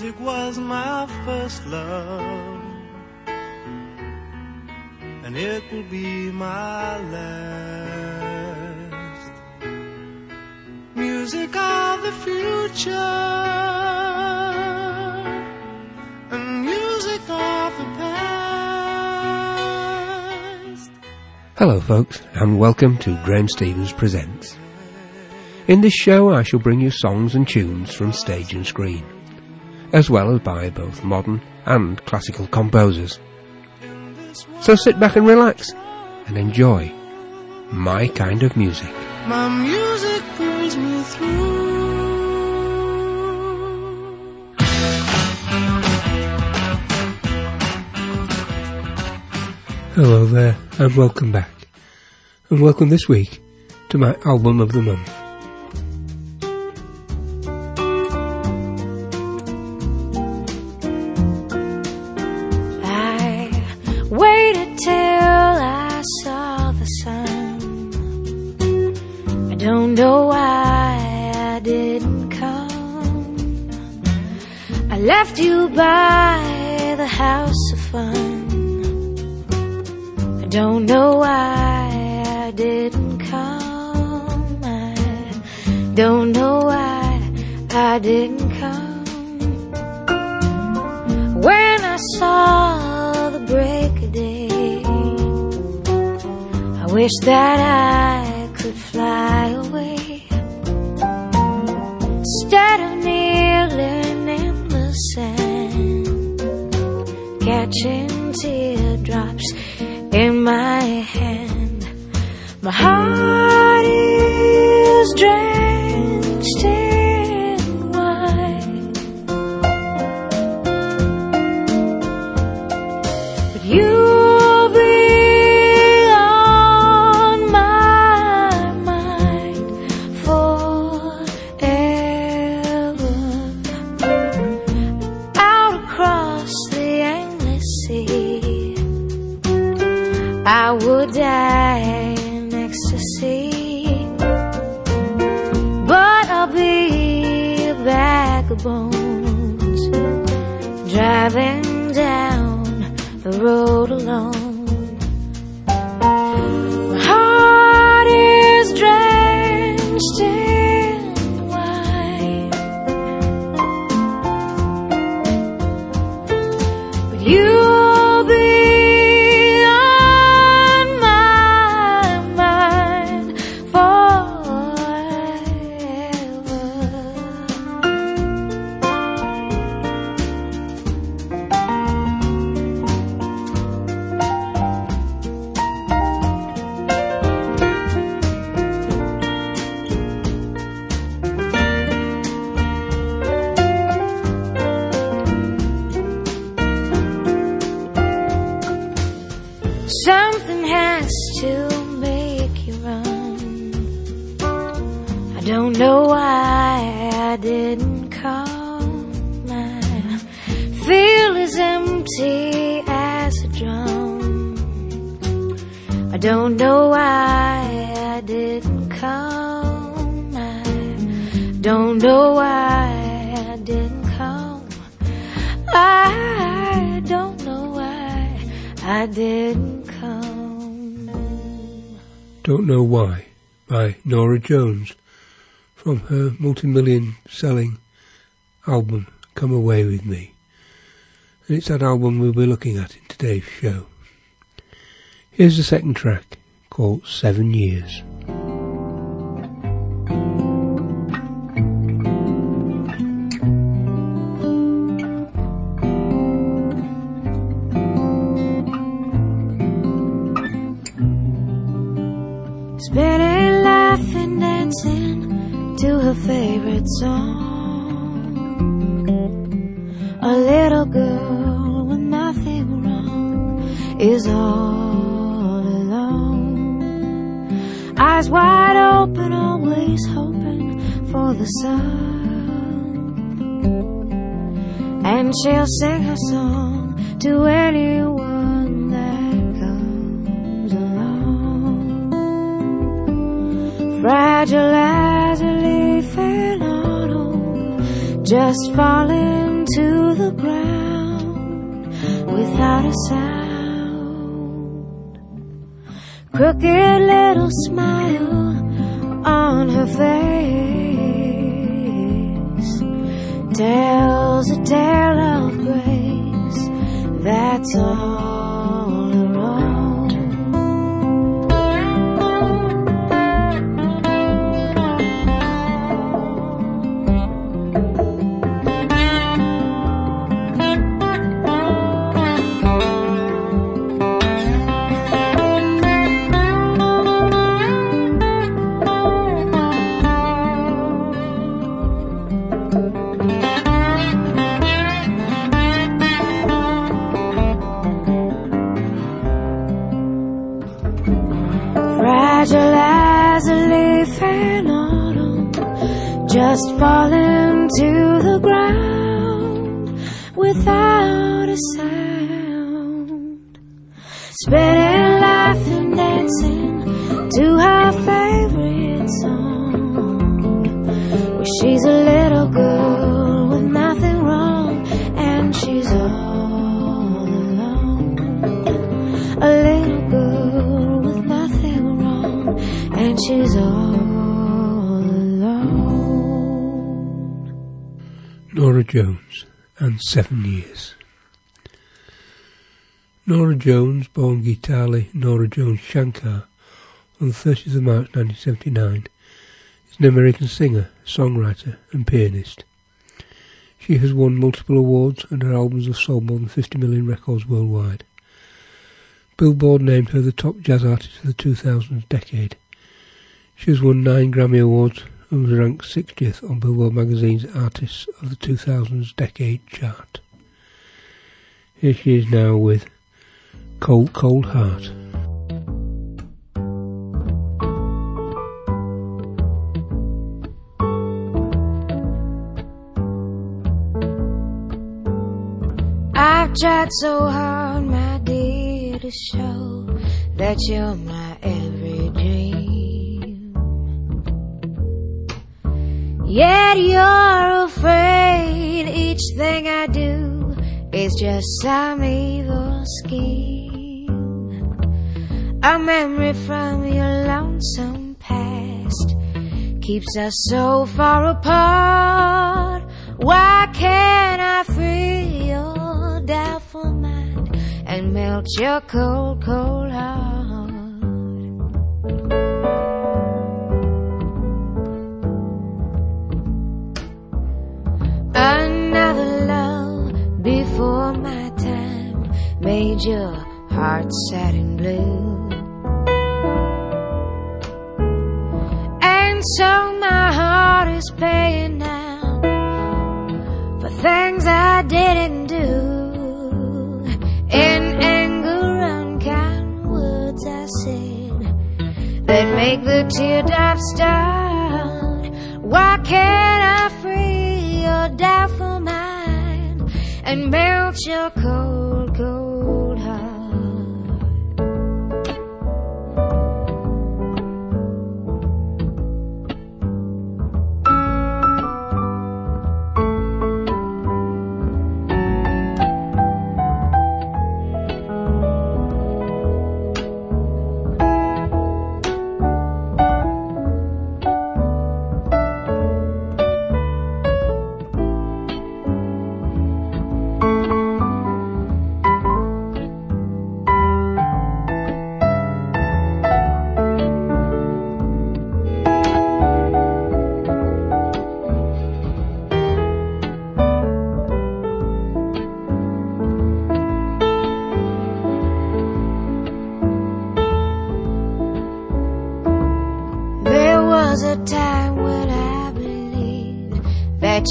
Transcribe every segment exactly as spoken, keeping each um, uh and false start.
music was my first love, and it will be my last. Music of the future, and music of the past. Hello folks, and welcome to Graeme Stevens Presents. In this show I shall bring you songs and tunes from stage and screen, as well as by both modern and classical composers. So sit back and relax and enjoy my kind of music. My music brings me through. Hello there, and welcome back. And welcome this week to my album of the month. Norah Jones, from her multi-million selling album Come Away With Me, and it's that album we'll be looking at in today's show. Here's the second track, called Seven Years. Favorite song. A little girl with nothing wrong is all alone, eyes wide open, always hoping for the sun. And she'll sing her song to anyone that comes along. Fragile as a leaf. just falling to the ground without a sound. Crooked little smile on her face tells a tale of grace. That's all around. Fragile as a leaf in autumn, just falling to the ground without a sound. Spinning life and dancing to her favorite song. Well, she's a little girl with nothing wrong, and she's all alone. A little girl with nothing wrong, and she's all alone. Norah Jones and Seven Years. Norah Jones, born Gitali Norah Jones Shankar on the thirtieth of March nineteen seventy-nine, is an American singer, songwriter and pianist. She has won multiple awards and her albums have sold more than fifty million records worldwide. Billboard named her the top jazz artist of the two thousands decade. She has won nine Grammy Awards and was ranked sixtieth on Billboard magazine's Artists of the two thousands decade chart. Here she is now with Cold Cold Heart. I've tried so hard, my dear, to show that you're my every dream. Yet you're afraid each thing I do is just some evil scheme. A memory from your lonesome past keeps us so far apart. Why can't I free your doubtful mind and melt your cold, cold heart? Another love before my time made your heart sad and blue, and so my heart is paying now for things I didn't do. In anger, unkind words I said that make the teardrops start. Why can't I free your doubtful mind and melt your cold, cold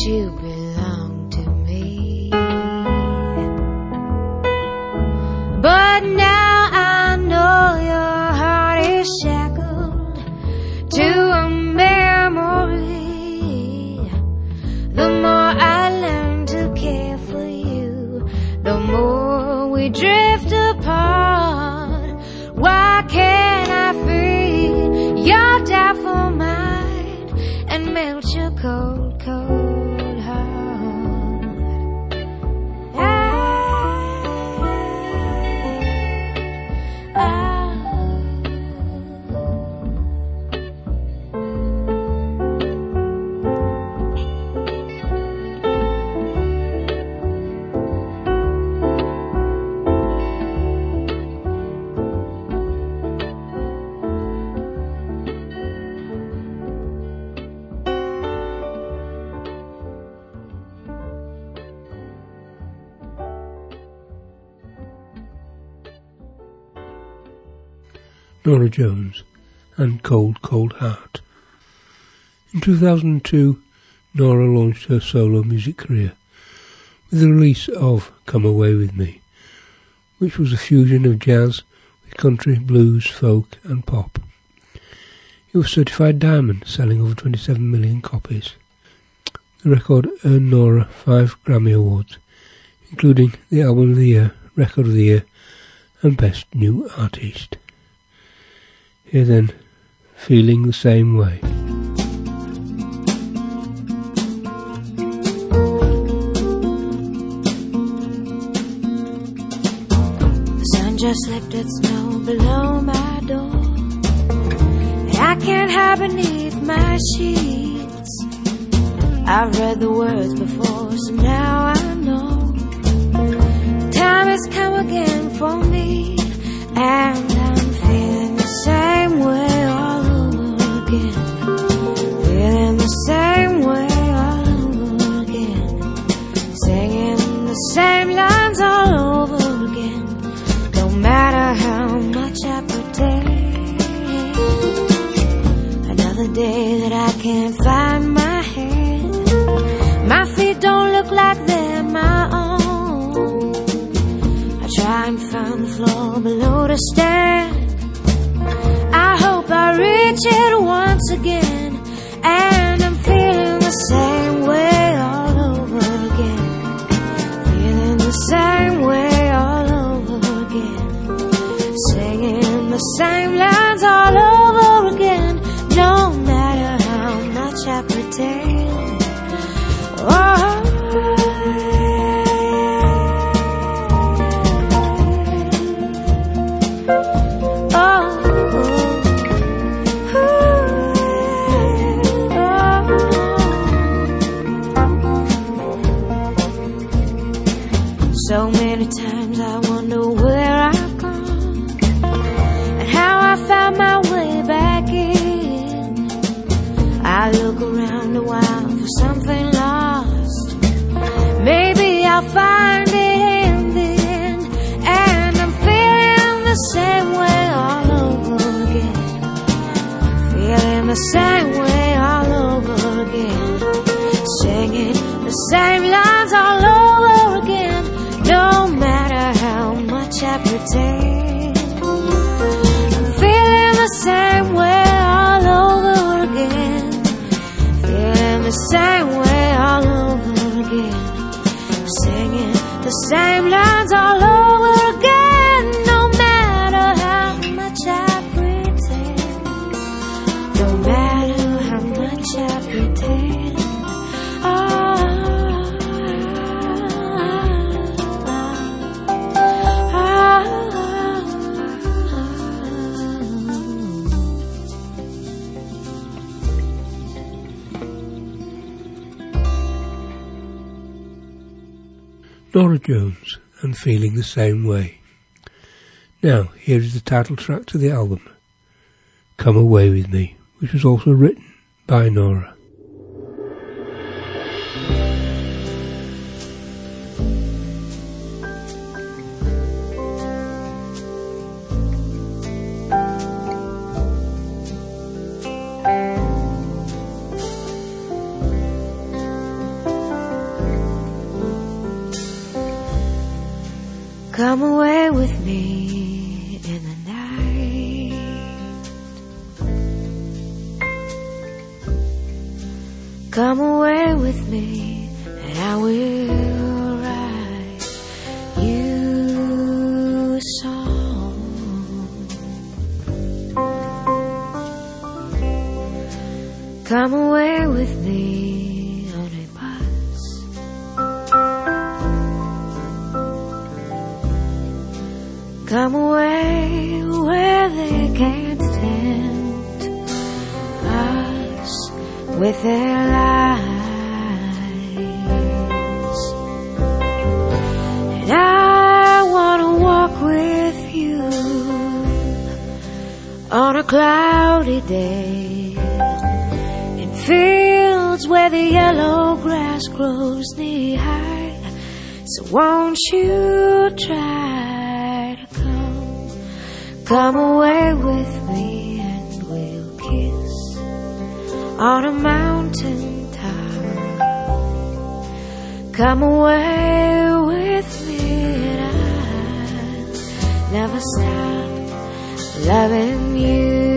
you belong to me, but now I know your heart is shackled to a memory. The more I learn to care for you, the more we drift apart. Why can't I free your doubtful mind and melt your cold, cold heart? Norah Jones, and Cold Cold Heart. In two thousand two, Norah launched her solo music career with the release of Come Away With Me, which was a fusion of jazz with country, blues, folk and pop. It was certified diamond, selling over twenty-seven million copies. The record earned Norah five Grammy Awards, including the Album of the Year, Record of the Year and Best New Artist. Here then, Feeling the Same Way. The sun just left its snow below my door, and I can't hide beneath my sheets. I've read the words before, so now I know time has come again for me, and I'm feeling the same way all over again. Feeling the same way all over again. Singing the same lines all over again. No matter how much I pretend. Another day that I can't find my head. My feet don't look like they're my own. I try and find the floor below to stand. I hope I reach it once again, and I'm feeling the same way all over again. Feeling the same way all over again. Singing the same lines all over again. No matter how much I pretend. Oh. So many times I wonder where I've gone and how I found my way back in. I look around a while for something lost. Maybe I'll find it in the end. And I'm feeling the same way all over again. Feeling the same way all over again. Singing the same lines all over again. No matter how much I pretend, I'm feeling the same way all over again. Feeling the same way all over again. Singing the same lines all over again. No matter how much I pretend. No matter how much I pretend. Norah Jones and Feeling the Same Way. Now, here is the title track to the album, Come Away With Me, which was also written by Norah. Come away with me in the night. Come away with me and I will write you a song. Come away with me. Come away where they can't tempt us with their lies. And I want to walk with you on a cloudy day in fields where the yellow grass grows knee high. So won't you try? Come away with me and we'll kiss on a mountain top. Come away with me and I'll never stop loving you.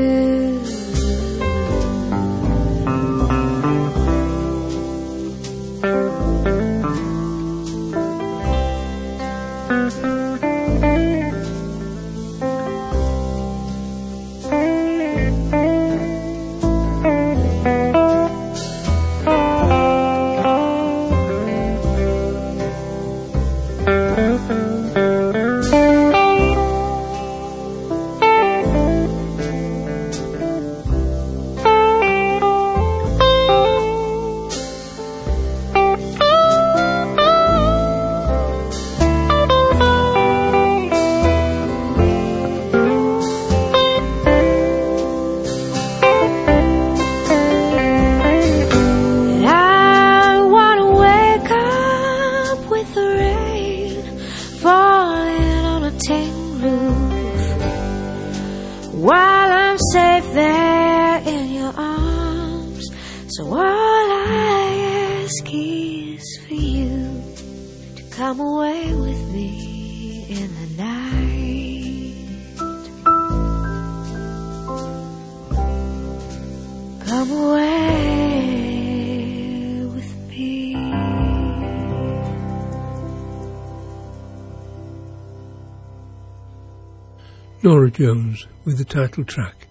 Norah Jones with the title track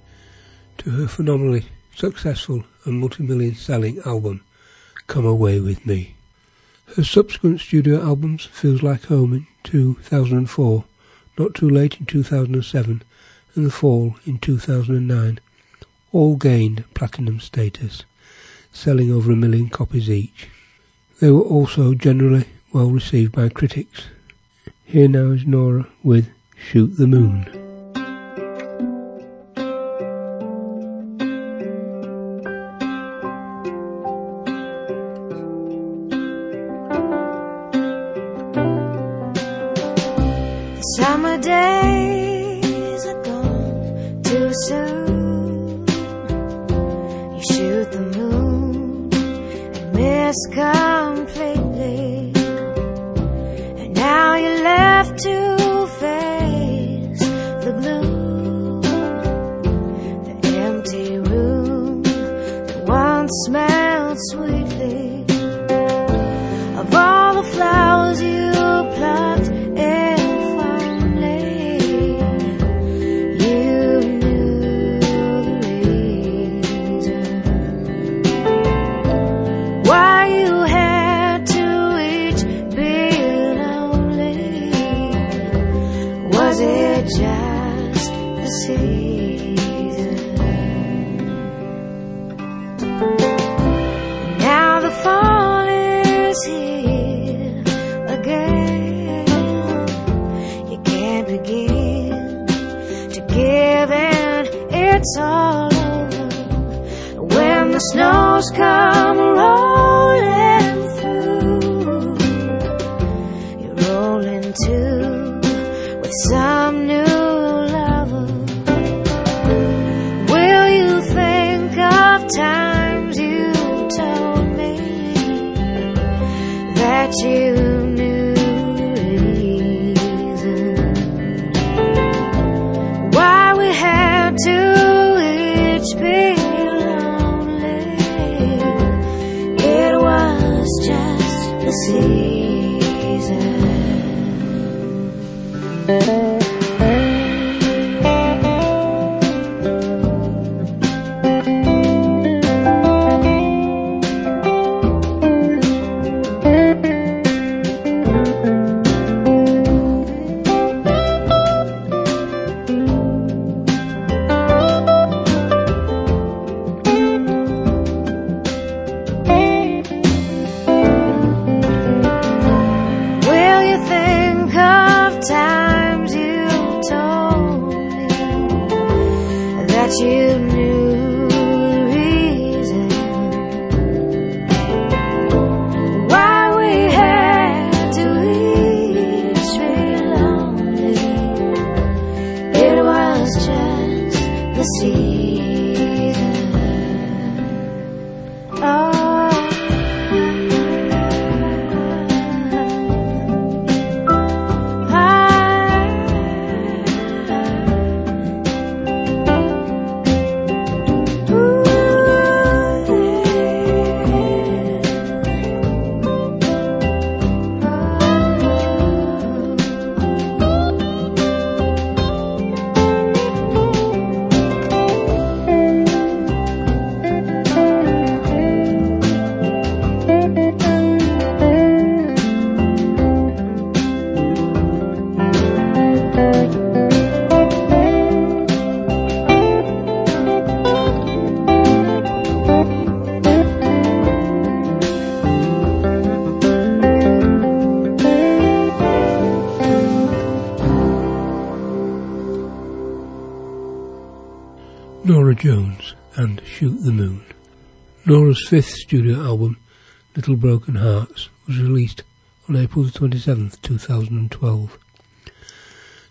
to her phenomenally successful and multi-million selling album, Come Away With Me. Her subsequent studio albums, Feels Like Home in two thousand four, Not Too Late in two thousand seven and The Fall in two thousand nine, all gained platinum status, selling over a million copies each. They were also generally well received by critics. Here now is Norah with Shoot the Moon. Times Jones and Shoot the Moon. Norah's fifth studio album, Little Broken Hearts, was released on April twenty-seventh, two thousand twelve.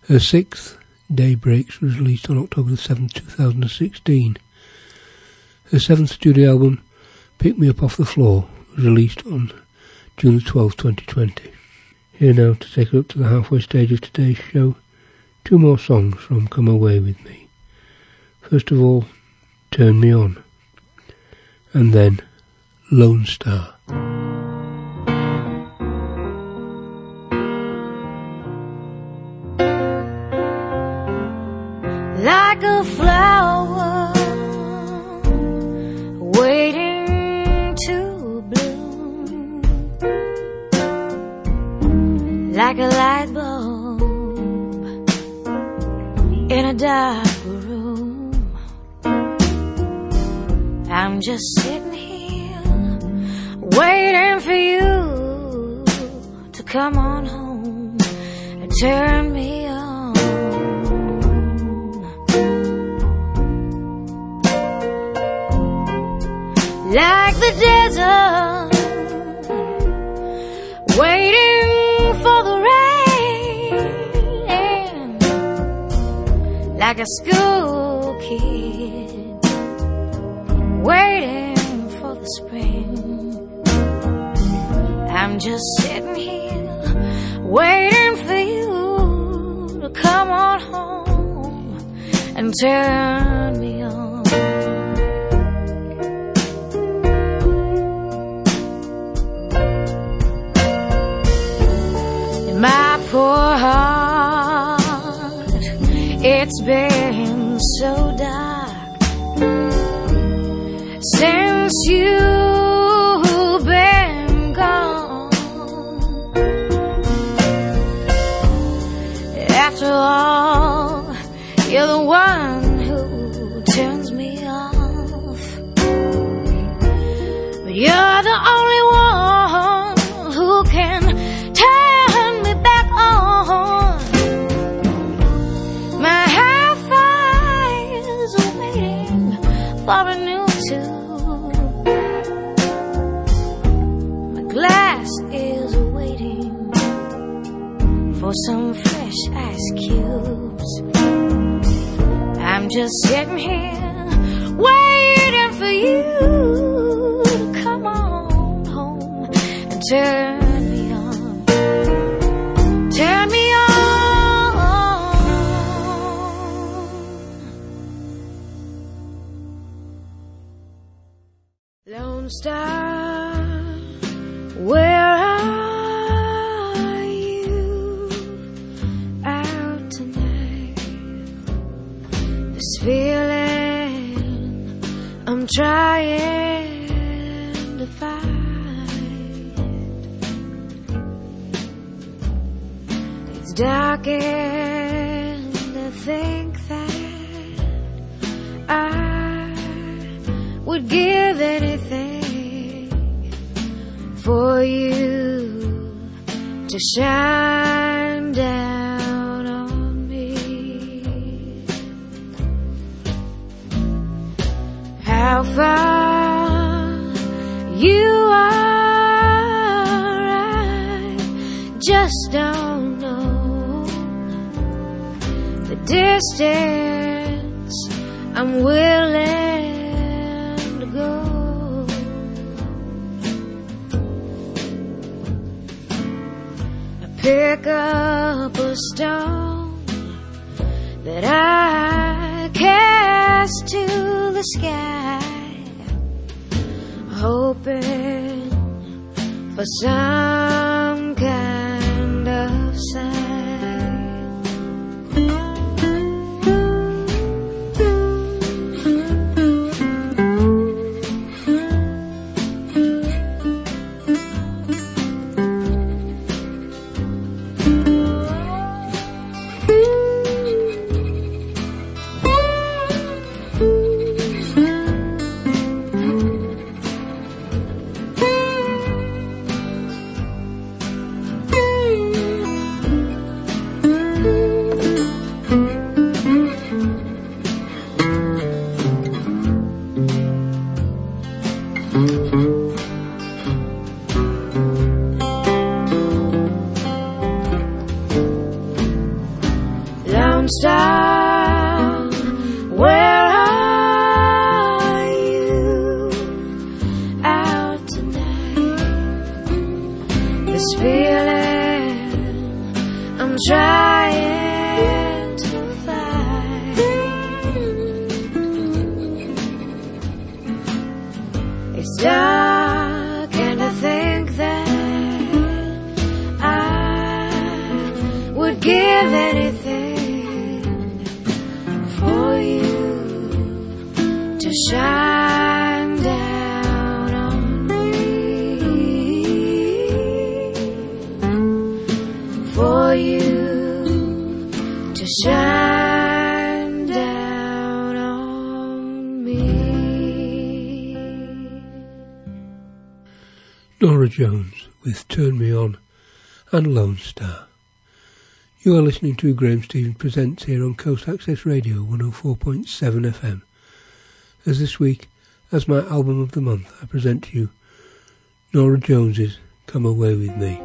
Her sixth, Day Breaks, was released on October seventh, two thousand sixteen. Her seventh studio album, Pick Me Up Off the Floor, was released on June twelfth, twenty twenty. Here now to take us up to the halfway stage of today's show, two more songs from Come Away With Me. First of all, Turn Me On, and then Lone Star. Like a flower waiting to bloom, like a light bulb in a dark room. I'm just sitting here waiting for you to come on home and turn me on. Like the desert, waiting for the rain. Like a school kid, waiting for the spring. I'm just sitting here, waiting for you to come on home and turn me on. My poor heart, it's been so dark since you've been gone. After all, you're the one who turns me off, but you're the only one who can turn for a new tune. My glass is waiting for some fresh ice cubes. I'm just sitting here waiting for you to come on home and turn me on. Turn me on. Lone Star, where are you out tonight? This feeling I'm trying to fight. It's dark and I think that I would give anything for you to shine down on me. How far you are, I just don't know. The distance I'm willing go. I pick up a stone that I cast to the sky, hoping for some kind of sign. dark, and I think that I would give anything for you to shine down on me, for you to shine. Norah Jones with Turn Me On and Lone Star. You are listening to Graeme Stevens Presents here on Coast Access Radio one oh four point seven F M. As this week, as my album of the month, I present to you Norah Jones's Come Away With Me.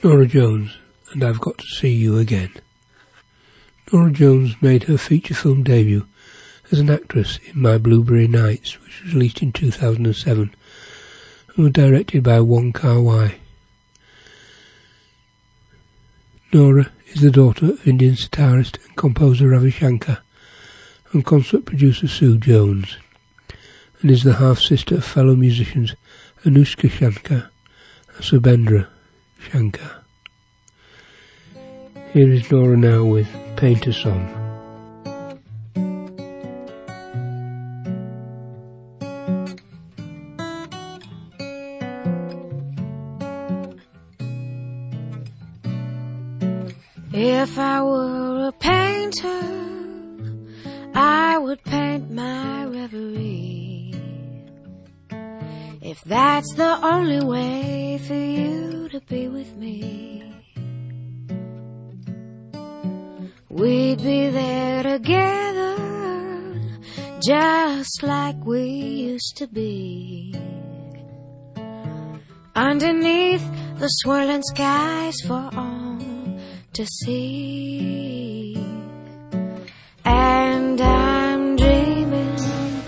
Norah Jones and I've Got to See You Again. Norah Jones made her feature film debut as an actress in My Blueberry Nights, which was released in two thousand seven and was directed by Wong Kar Wai. Norah is the daughter of Indian sitarist and composer Ravi Shankar and concert producer Sue Jones, and is the half-sister of fellow musicians Anushka Shankar and Shubhendra Shankar. Here is Norah now with Painter Song. If I were a painter, I would paint my reverie. If that's the only way for you to be with me, we'd be there together, just like we used to be. Underneath the swirling skies for all to see. And I'm dreaming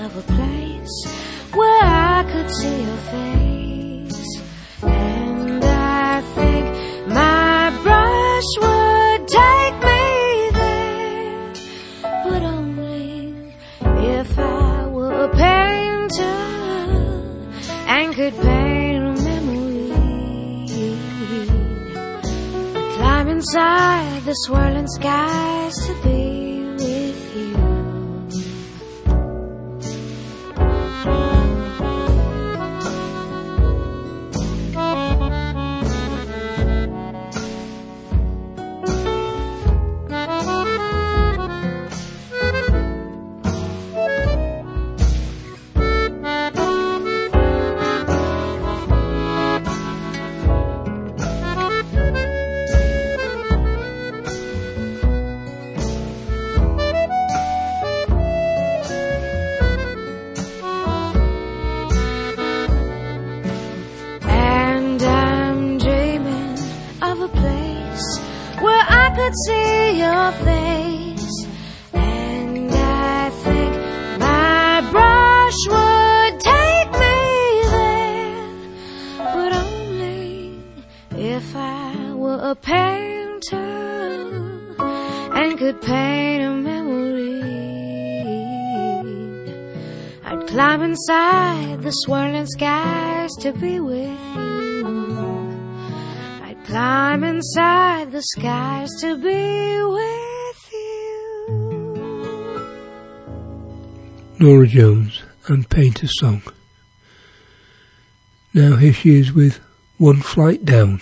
of a place where I could see your face, and I think my brush would take me there, but only if I were a painter and could paint a memory, I'd climb inside the swirling skies to be with you. Inside the swirling skies to be with you, I'd climb inside the skies to be with you. Norah Jones and Painter Song. Now here she is with One Flight Down.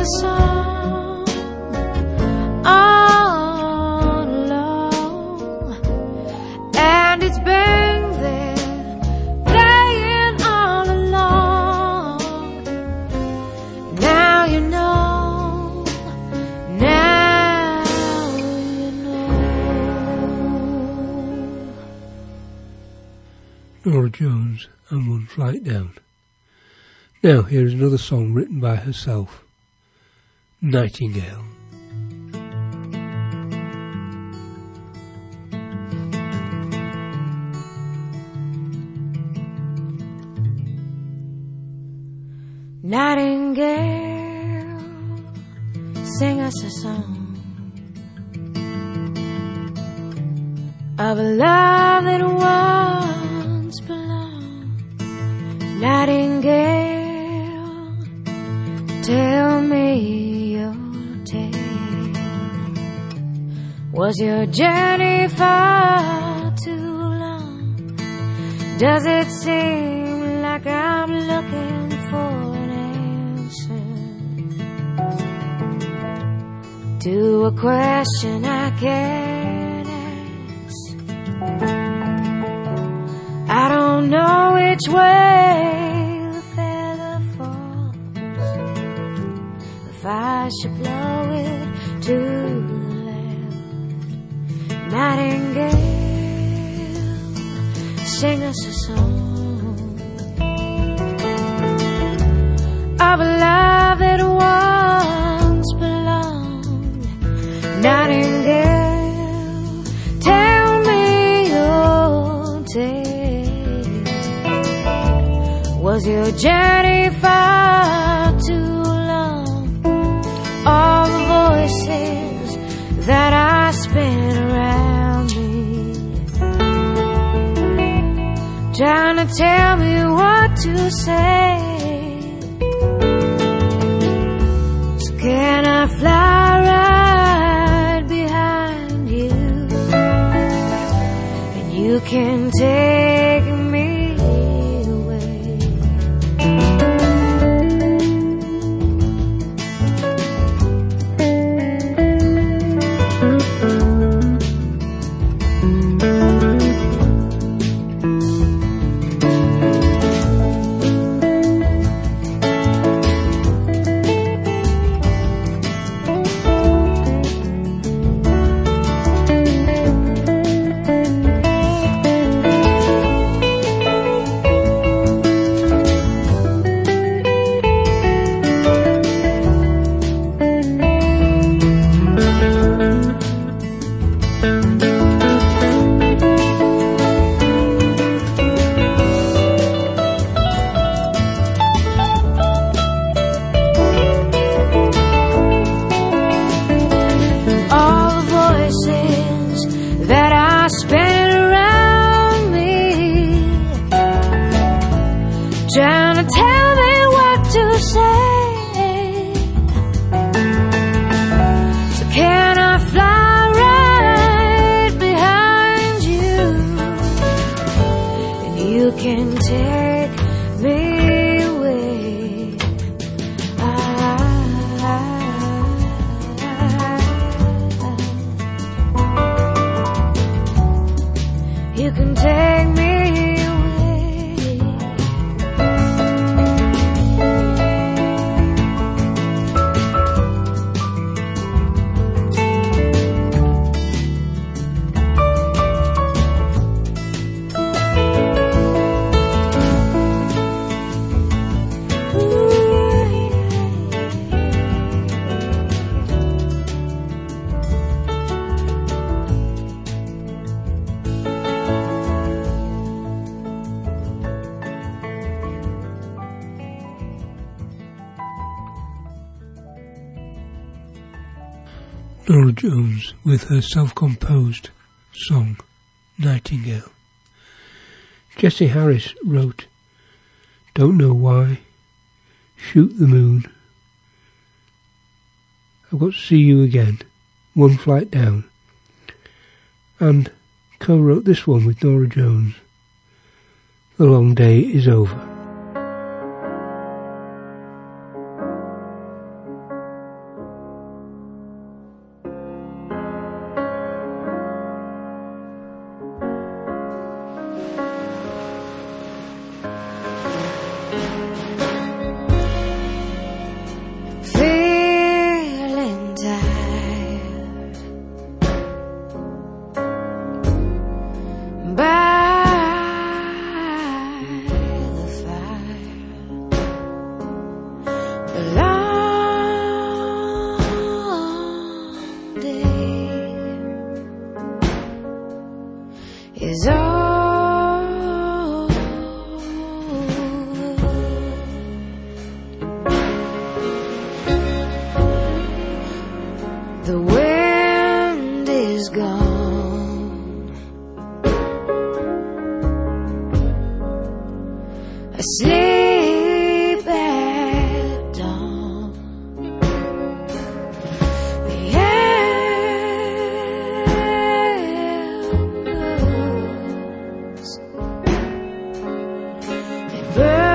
the sun all alone, and it's been there playing all along. Now you know, now you know. Norah Jones and One Flight Down. Now here is another song written by herself, Nightingale. Nightingale, sing us a song of a love that once belonged. Nightingale, tell me your tale. Was your journey far too long? Does it seem like I'm looking for an answer to a question I can't ask? I don't know which way I should blow it to the left. Nightingale, sing us a song of a love that once belonged. Nightingale, tell me your tale. Was your journey far too? All the voices that I spin around me, trying to tell me what to say. So can I fly right behind you, and you can take me? Norah Jones with her self-composed song, Nightingale. Jesse Harris wrote Don't Know Why, Shoot the Moon, I've Got to See You Again, One Flight Down, and co-wrote this one with Norah Jones, The Long Day Is Over. the wind is gone. I sleep at dawn. The air moves. They burn.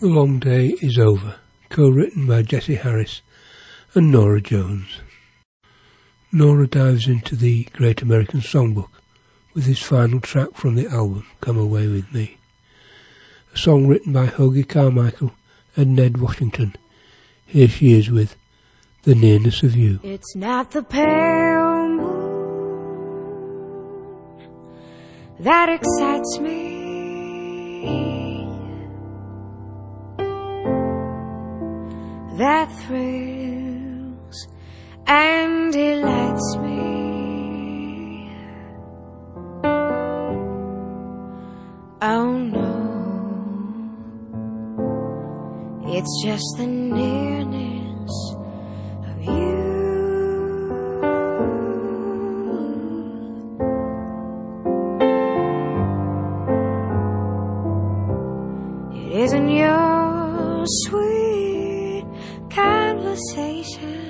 The Long Day Is Over, co-written by Jesse Harris and Norah Jones. Norah dives into the Great American Songbook with his final track from the album, Come Away With Me, a song written by Hoagy Carmichael and Ned Washington. Here she is with The Nearness of You. It's not the pale moon that excites me, that thrills and delights me. Oh no, it's just the nearness of you. It isn't your sweet conversation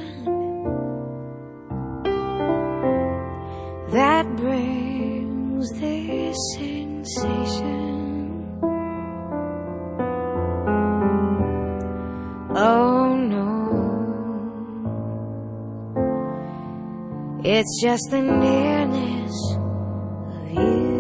that brings this sensation. Oh no, it's just the nearness of you.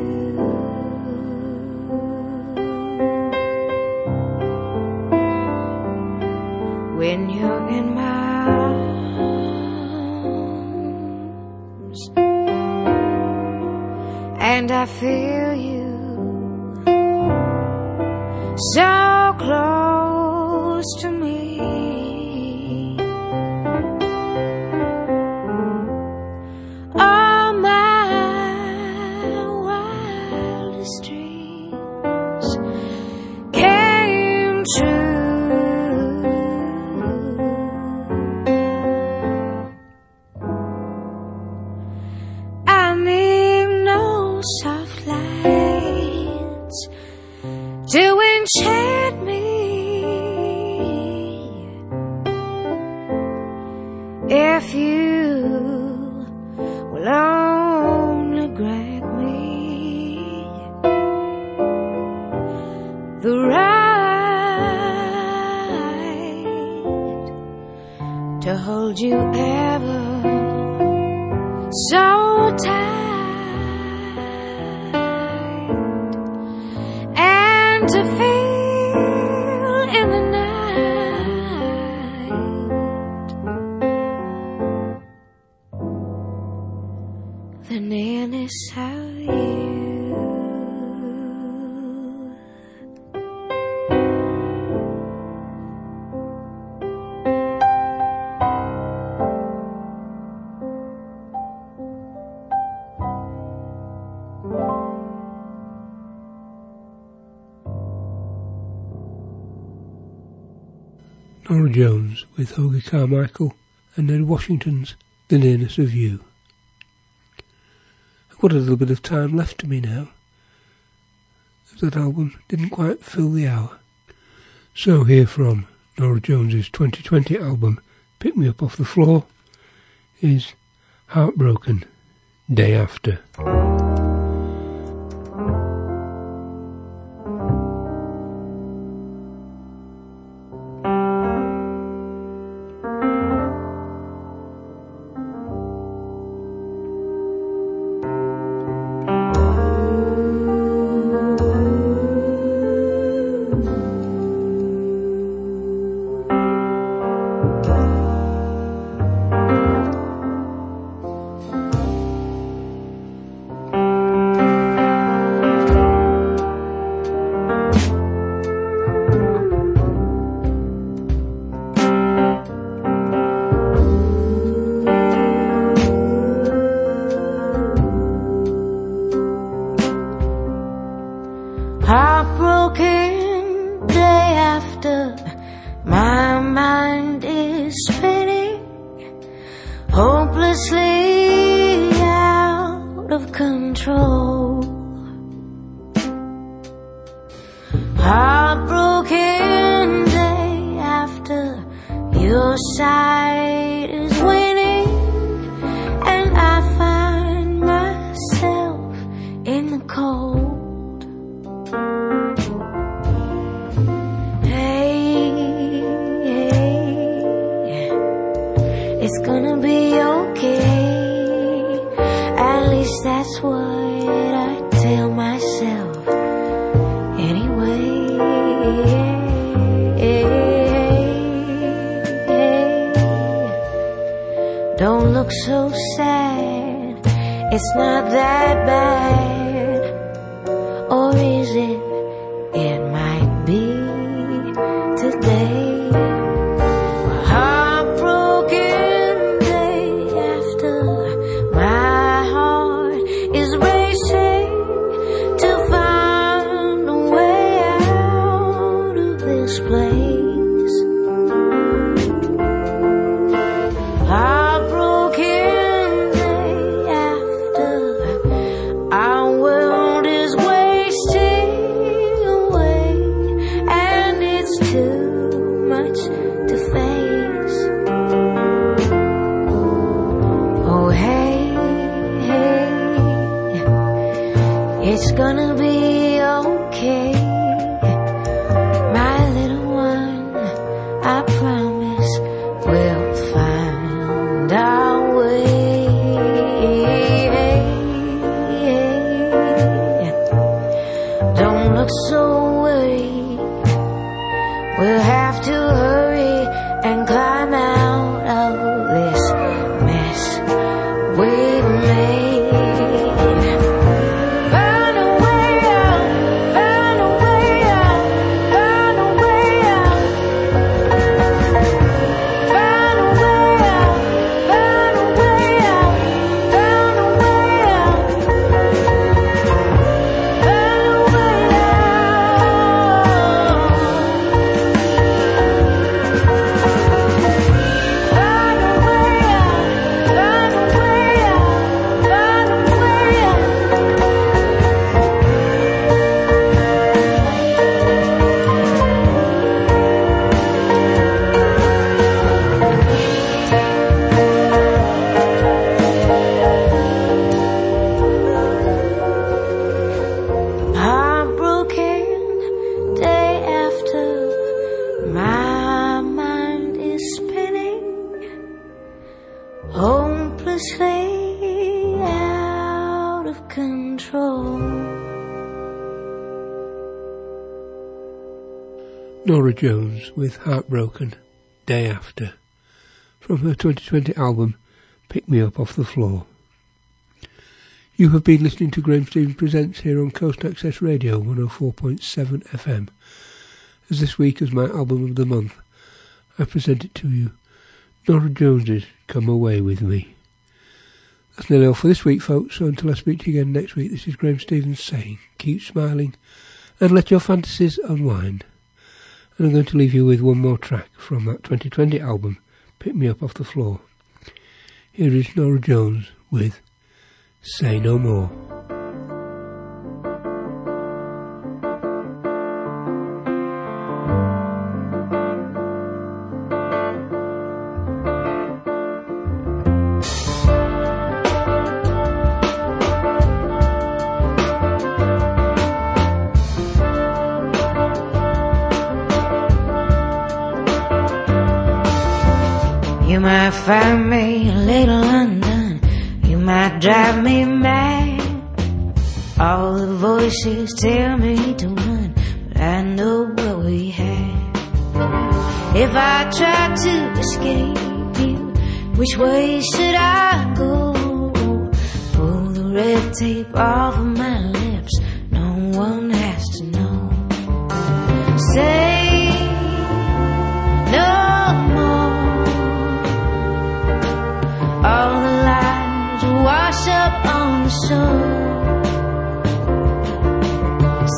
When you're in my arms and I feel you so close to me, all my wildest dreams came true. Norah Jones with Hoagy Carmichael and Ned Washington's The Nearness of You. I've got a little bit of time left to me now, as that album didn't quite fill the hour. So here from Norah Jones's twenty twenty album, Pick Me Up Off the Floor, is Heartbroken Day After. Norah Jones with Heartbroken Day After, from her twenty twenty album Pick Me Up Off the Floor. You have been listening to Graeme Stevens Presents here on Coast Access Radio one oh four point seven F M. As this week is my album of the month, I presented to you Norah Jones's Come Away With Me. That's nearly all for this week, folks, so until I speak to you again next week, this is Graeme Stevens saying, keep smiling and let your fantasies unwind. And I'm going to leave you with one more track from that twenty twenty album, Pick Me Up Off the Floor. Here is Norah Jones with Say No More. Find me a little London, you might drive me mad. All the voices tell me to run, but I know what we had. If I tried to escape you, which way should I go? Pull the red tape off of my lips, no one has to know. Say no. All the lights wash up on the shore.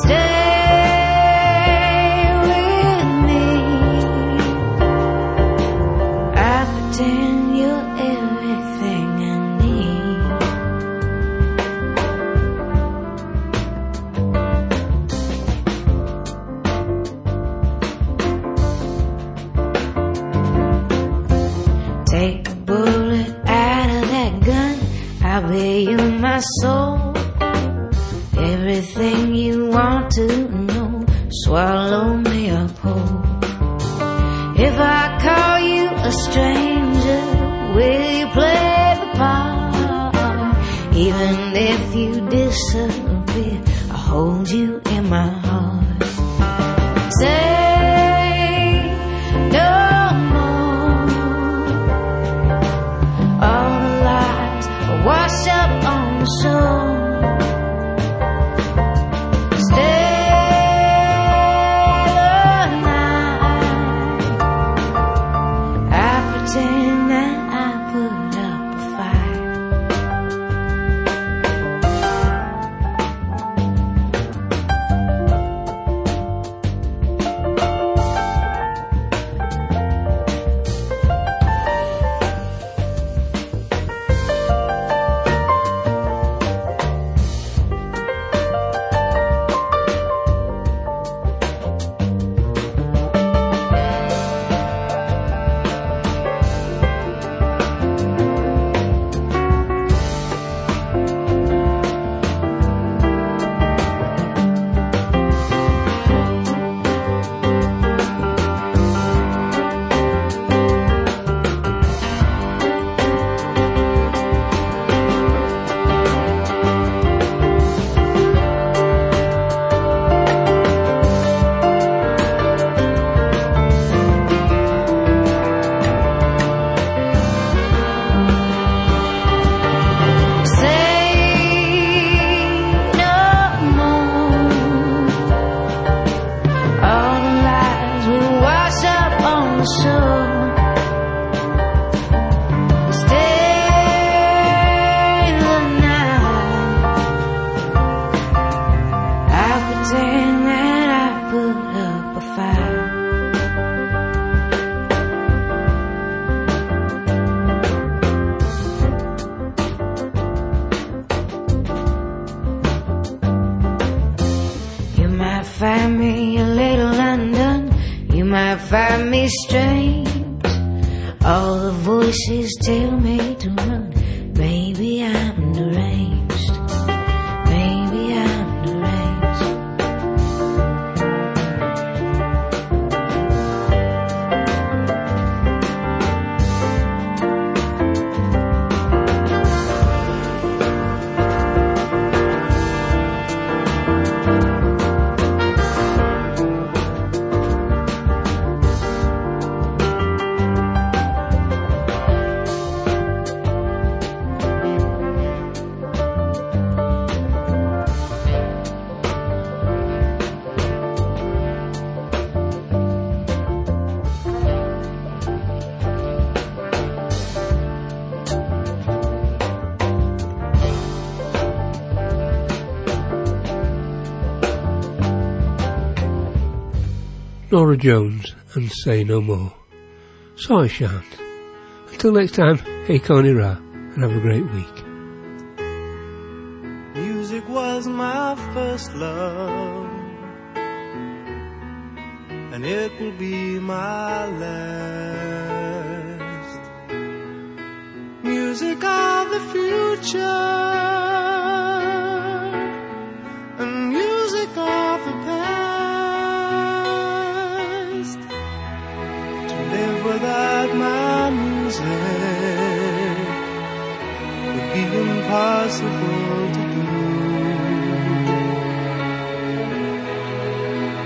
Stay with me. I pretend you're everything I need. Take a bullet gun, I'll bear you my soul. Everything you want to know, swallow me up whole. If I call you a stranger, will you play the part? Even if you disappear, I'll hold you in my heart. Say wash up on the shore. Stay the night. I pretend that I put up a Norah Jones and Say No More. So I shan't. Until next time, hey Connie Ra, and have a great week. Music was my first love, and it will be my last. Music of the future, and music of the past. To live without my music would be impossible to do.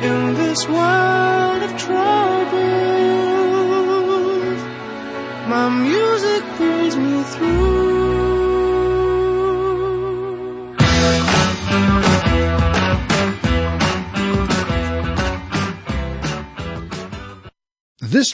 In this world of troubles, my music pulls me through. This